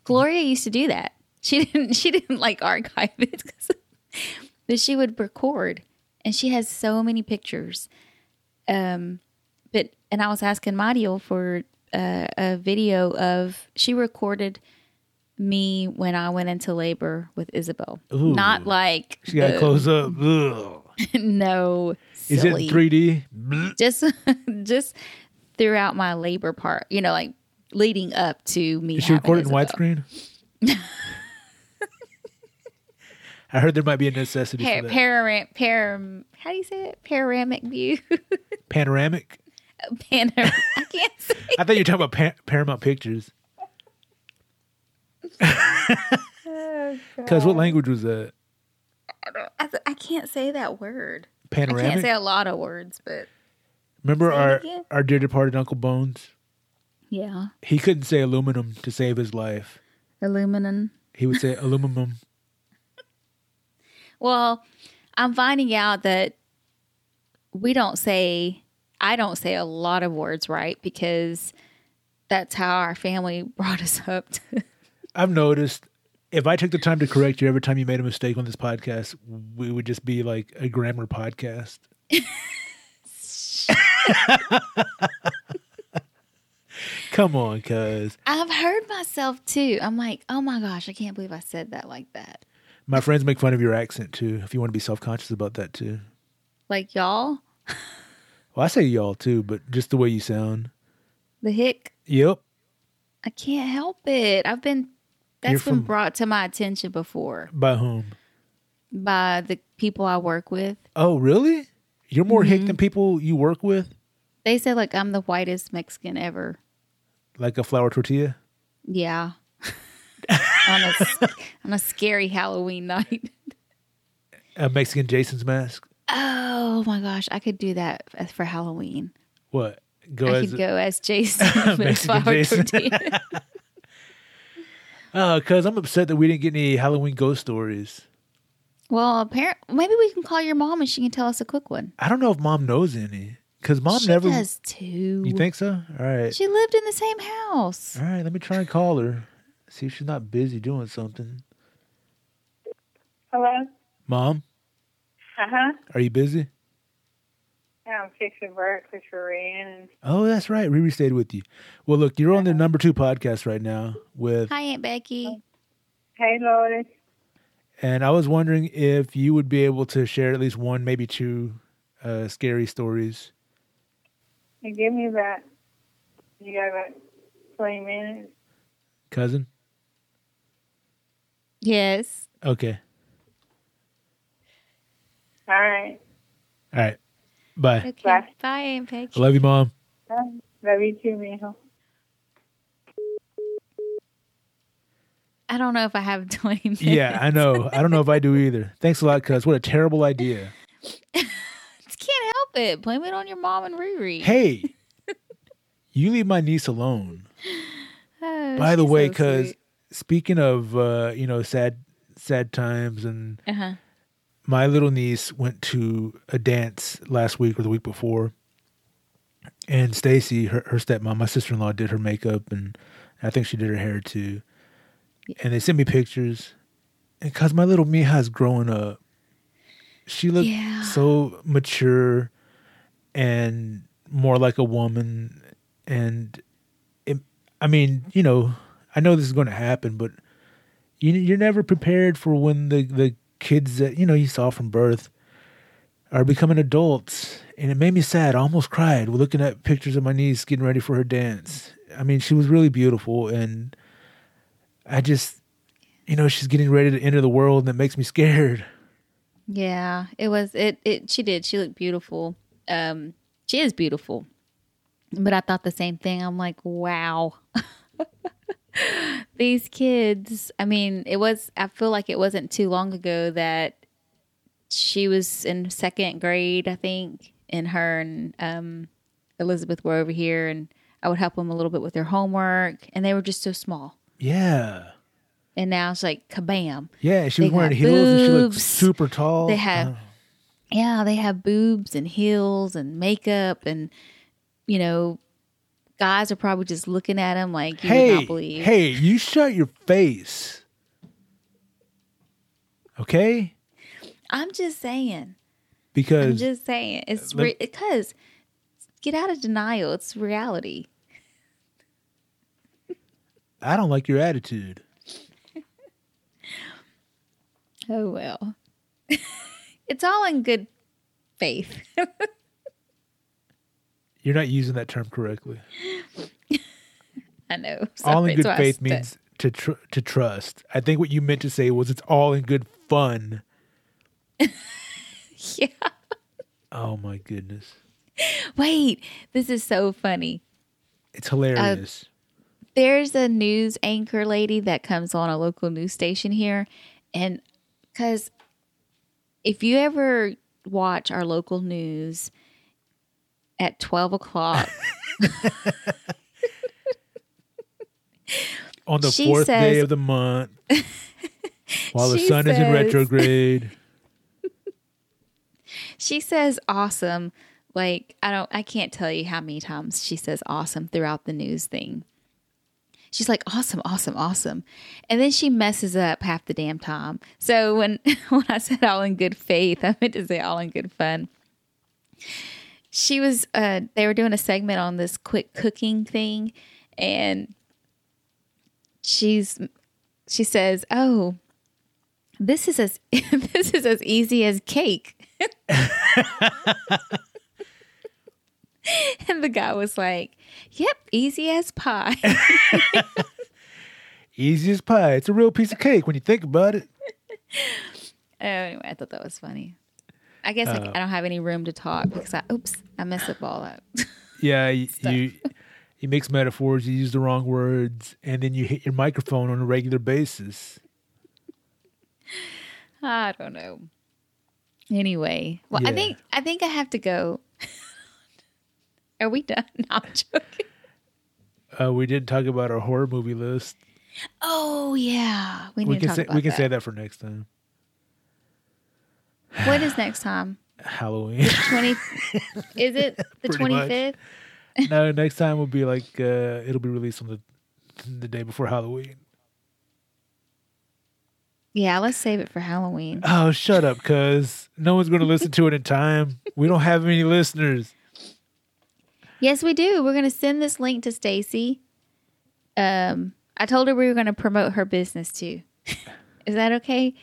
Gloria used to do that. She didn't, she didn't like, archive it. But she would record. And she has so many pictures. Um, but And I was asking Mariel for uh, a video of... She recorded... me when I went into labor with Isabel. Ooh, not like she got uh, close up. No, silly. Is it three D? Just, just throughout my labor part, you know, like leading up to me. Is she recorded in widescreen? I heard there might be a necessity pa- for that. Param- param- how do you say it? Panoramic view. Panoramic. Panoramic. I can't say. I thought you were talking about pa- Paramount Pictures. Because oh, what language was that? I, don't, I, th- I can't say that word. Panoramic. I can't say a lot of words, but remember our our dear departed Uncle Bones? Yeah, he couldn't say aluminum to save his life. Aluminum. He would say aluminum. Well, I'm finding out that we don't say. I don't say a lot of words, right? Because that's how our family brought us up to. I've noticed if I took the time to correct you every time you made a mistake on this podcast, we would just be like a grammar podcast. Come on, cuz. I've heard myself too. I'm like, oh my gosh, I can't believe I said that like that. My friends make fun of your accent too, if you want to be self-conscious about that too. Like y'all? Well, I say y'all too, but just the way you sound. The hick? Yep. I can't help it. I've been... That's You're been from, brought to my attention before. By whom? By the people I work with. Oh, really? You're more mm-hmm. hick than people you work with? They said, like, I'm the whitest Mexican ever. Like a flour tortilla? Yeah. on a on a scary Halloween night. A Mexican Jason's mask. Oh my gosh, I could do that for Halloween. What? Go I as could a, go as Jason with flour tortilla. Oh, because I'm upset that we didn't get any Halloween ghost stories. Well, apparently, maybe we can call your mom and she can tell us a quick one. I don't know if mom knows any. Because mom she never. She does too. You think so? All right. She lived in the same house. All right, let me try and call her. See if she's not busy doing something. Hello? Mom? Uh-huh. Are you busy? Yeah, I'm fixing breakfast for Rhiannon. Oh, that's right. Riri stayed with you. Well, look, you're on the number two podcast right now with... Hi, Aunt Becky. Hey, Lotus. And I was wondering if you would be able to share at least one, maybe two uh, scary stories. You give me about... You got about twenty minutes. Cousin? Yes. Okay. All right. All right. Bye. Okay. Bye. Bye, Aunt Peggy. I love you, Mom. Bye. Love you too, Mijo. I don't know if I have twenty minutes. Yeah, I know. I don't know if I do either. Thanks a lot, cuz. What a terrible idea. Can't help it. Blame it on your mom and Riri. Hey, you leave my niece alone. Oh, by the way, so cuz, speaking of, uh, you know, sad, sad times and... Uh-huh. My little niece went to a dance last week or the week before, and Stacy, her, her stepmom, my sister-in-law, did her makeup, and I think she did her hair too. And they sent me pictures, and because my little Mija's growing up, she looked yeah. so mature and more like a woman. And it, I mean, you know, I know this is going to happen, but you, you're never prepared for when the the kids that, you know, you saw from birth are becoming adults. And it made me sad. I almost cried looking at pictures of my niece getting ready for her dance. I mean, she was really beautiful. And I just, you know, she's getting ready to enter the world, and that makes me scared. Yeah, it was, it, it, she did. She looked beautiful. Um, she is beautiful. But I thought the same thing. I'm like, wow. These kids, I mean, it was, I feel like it wasn't too long ago that she was in second grade, I think, and her and um, Elizabeth were over here, and I would help them a little bit with their homework, and they were just so small. Yeah. And now it's like, kabam. Yeah, she was wearing heels, and she looked super tall. They have, oh. yeah, they have boobs and heels and makeup, and, you know, guys are probably just looking at him like, you hey, would not believe. Hey, you shut your face. Okay? I'm just saying. Because. I'm just saying. It's re- because get out of denial. It's reality. I don't like your attitude. Oh, well. It's all in good faith. You're not using that term correctly. I know. Sorry, all in good faith means to tr- to trust. I think what you meant to say was it's all in good fun. Yeah. Oh, my goodness. Wait, this is so funny. It's hilarious. Uh, there's a news anchor lady that comes on a local news station here. And because if you ever watch our local news... At twelve o'clock. On the she fourth says, day of the month. While the sun says, is in retrograde. She says awesome. Like, I don't, I can't tell you how many times she says awesome throughout the news thing. She's like, awesome, awesome, awesome. And then she messes up half the damn time. So when, when I said all in good faith, I meant to say all in good fun. She was, uh, they were doing a segment on this quick cooking thing, and she's, she says, oh, this is as, this is as easy as cake. And the guy was like, yep, easy as pie. Easy as pie. It's a real piece of cake when you think about it. Oh, anyway, I thought that was funny. I guess uh, I, I don't have any room to talk because I, oops, I messed up all that. Yeah, you, you mix metaphors, you use the wrong words, and then you hit your microphone on a regular basis. I don't know. Anyway, well, yeah. I think I think I have to go. Are we done? No, I'm joking. Uh, we did talk about our horror movie list. Oh yeah, we, we need can to talk say, about we can that. Say that for next time. What is next time? Halloween. twenty Is it the twenty-fifth? No, next time will be like uh, it'll be released on the the day before Halloween. Yeah, let's save it for Halloween. Oh, shut up, cuz no one's going to listen to it in time. We don't have any listeners. Yes, we do. We're going to send this link to Stacy. Um, I told her we were going to promote her business too. Is that okay?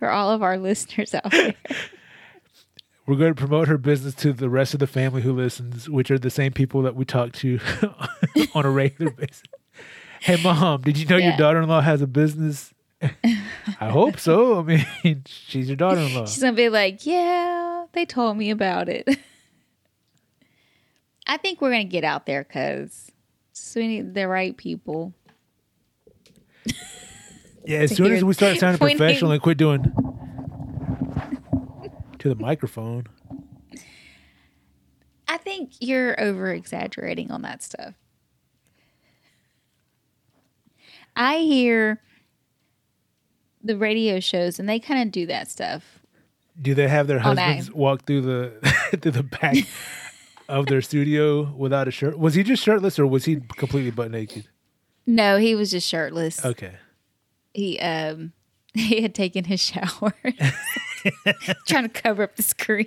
For all of our listeners out there. We're going to promote her business to the rest of the family who listens, which are the same people that we talk to on a regular basis. Hey, Mom, did you know yeah. your daughter-in-law has a business? I hope so. I mean, she's your daughter-in-law. She's going to be like, yeah, they told me about it. I think we're going to get out there because we need the right people. Yeah, as soon as we start sounding pointing. professional and quit doing to the microphone. I think you're over-exaggerating on that stuff. I hear the radio shows, and they kind of do that stuff. Do they have their husbands oh, no. walk through the through the back of their studio without a shirt? Was he just shirtless, or was he completely butt naked? No, he was just shirtless. Okay. He um he had taken his shower, trying to cover up the screen.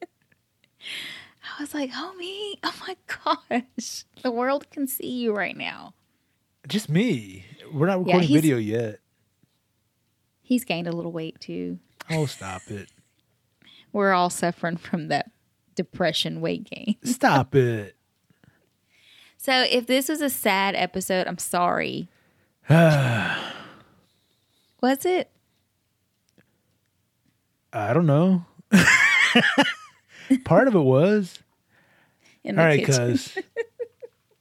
I was like, homie, oh my gosh, the world can see you right now. Just me. We're not recording yeah, video yet. He's gained a little weight too. Oh, stop it. We're all suffering from that depression weight gain. Stop it. So if this was a sad episode, I'm sorry. Was it? I don't know. Part of it was. All right, cuz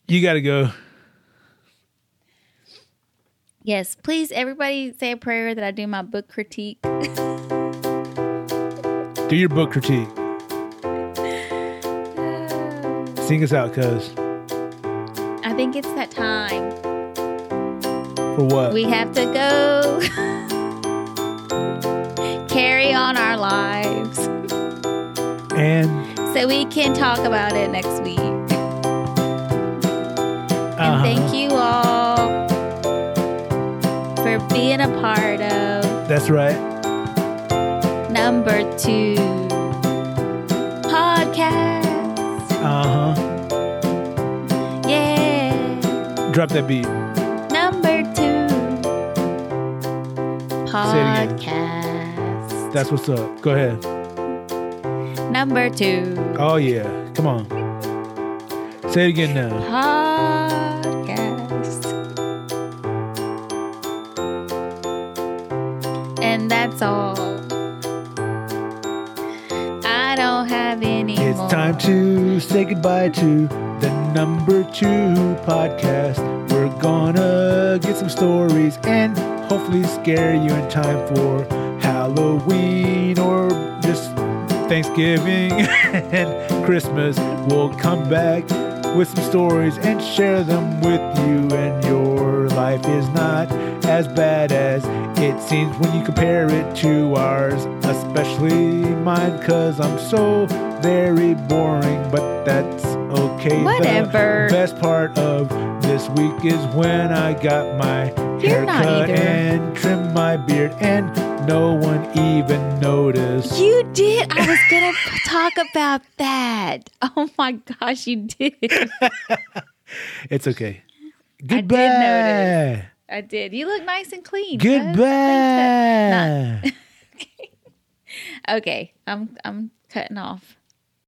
you got to go. Yes, please, everybody say a prayer that I do my book critique. Do your book critique. Sing us out, cuz. I think it's that time. For what? We have to go carry on our lives. And so we can talk about it next week. Uh-huh. And thank you all for being a part of. That's right. Number two podcast. Uh-huh. Yeah. Drop that beat. Podcast. That's what's up. Go ahead. Number two. Oh, yeah. Come on. Say it again now. Podcast. And that's all. I don't have any It's more. Time to say goodbye to the number two podcast. We're gonna get some stories and hopefully scare you in time for Halloween or just Thanksgiving and Christmas. We'll come back with some stories and share them with you. And your life is not as bad as it seems when you compare it to ours, especially mine, because I'm so very boring, but that's okay. Whatever. The best part of this week is when I got my You're haircut and trimmed my beard, and no one even noticed. You did. I was going to talk about that. Oh my gosh, you did. It's okay. Goodbye. I did notice. I did. You look nice and clean. Goodbye. Huh? Okay. I'm I'm cutting off.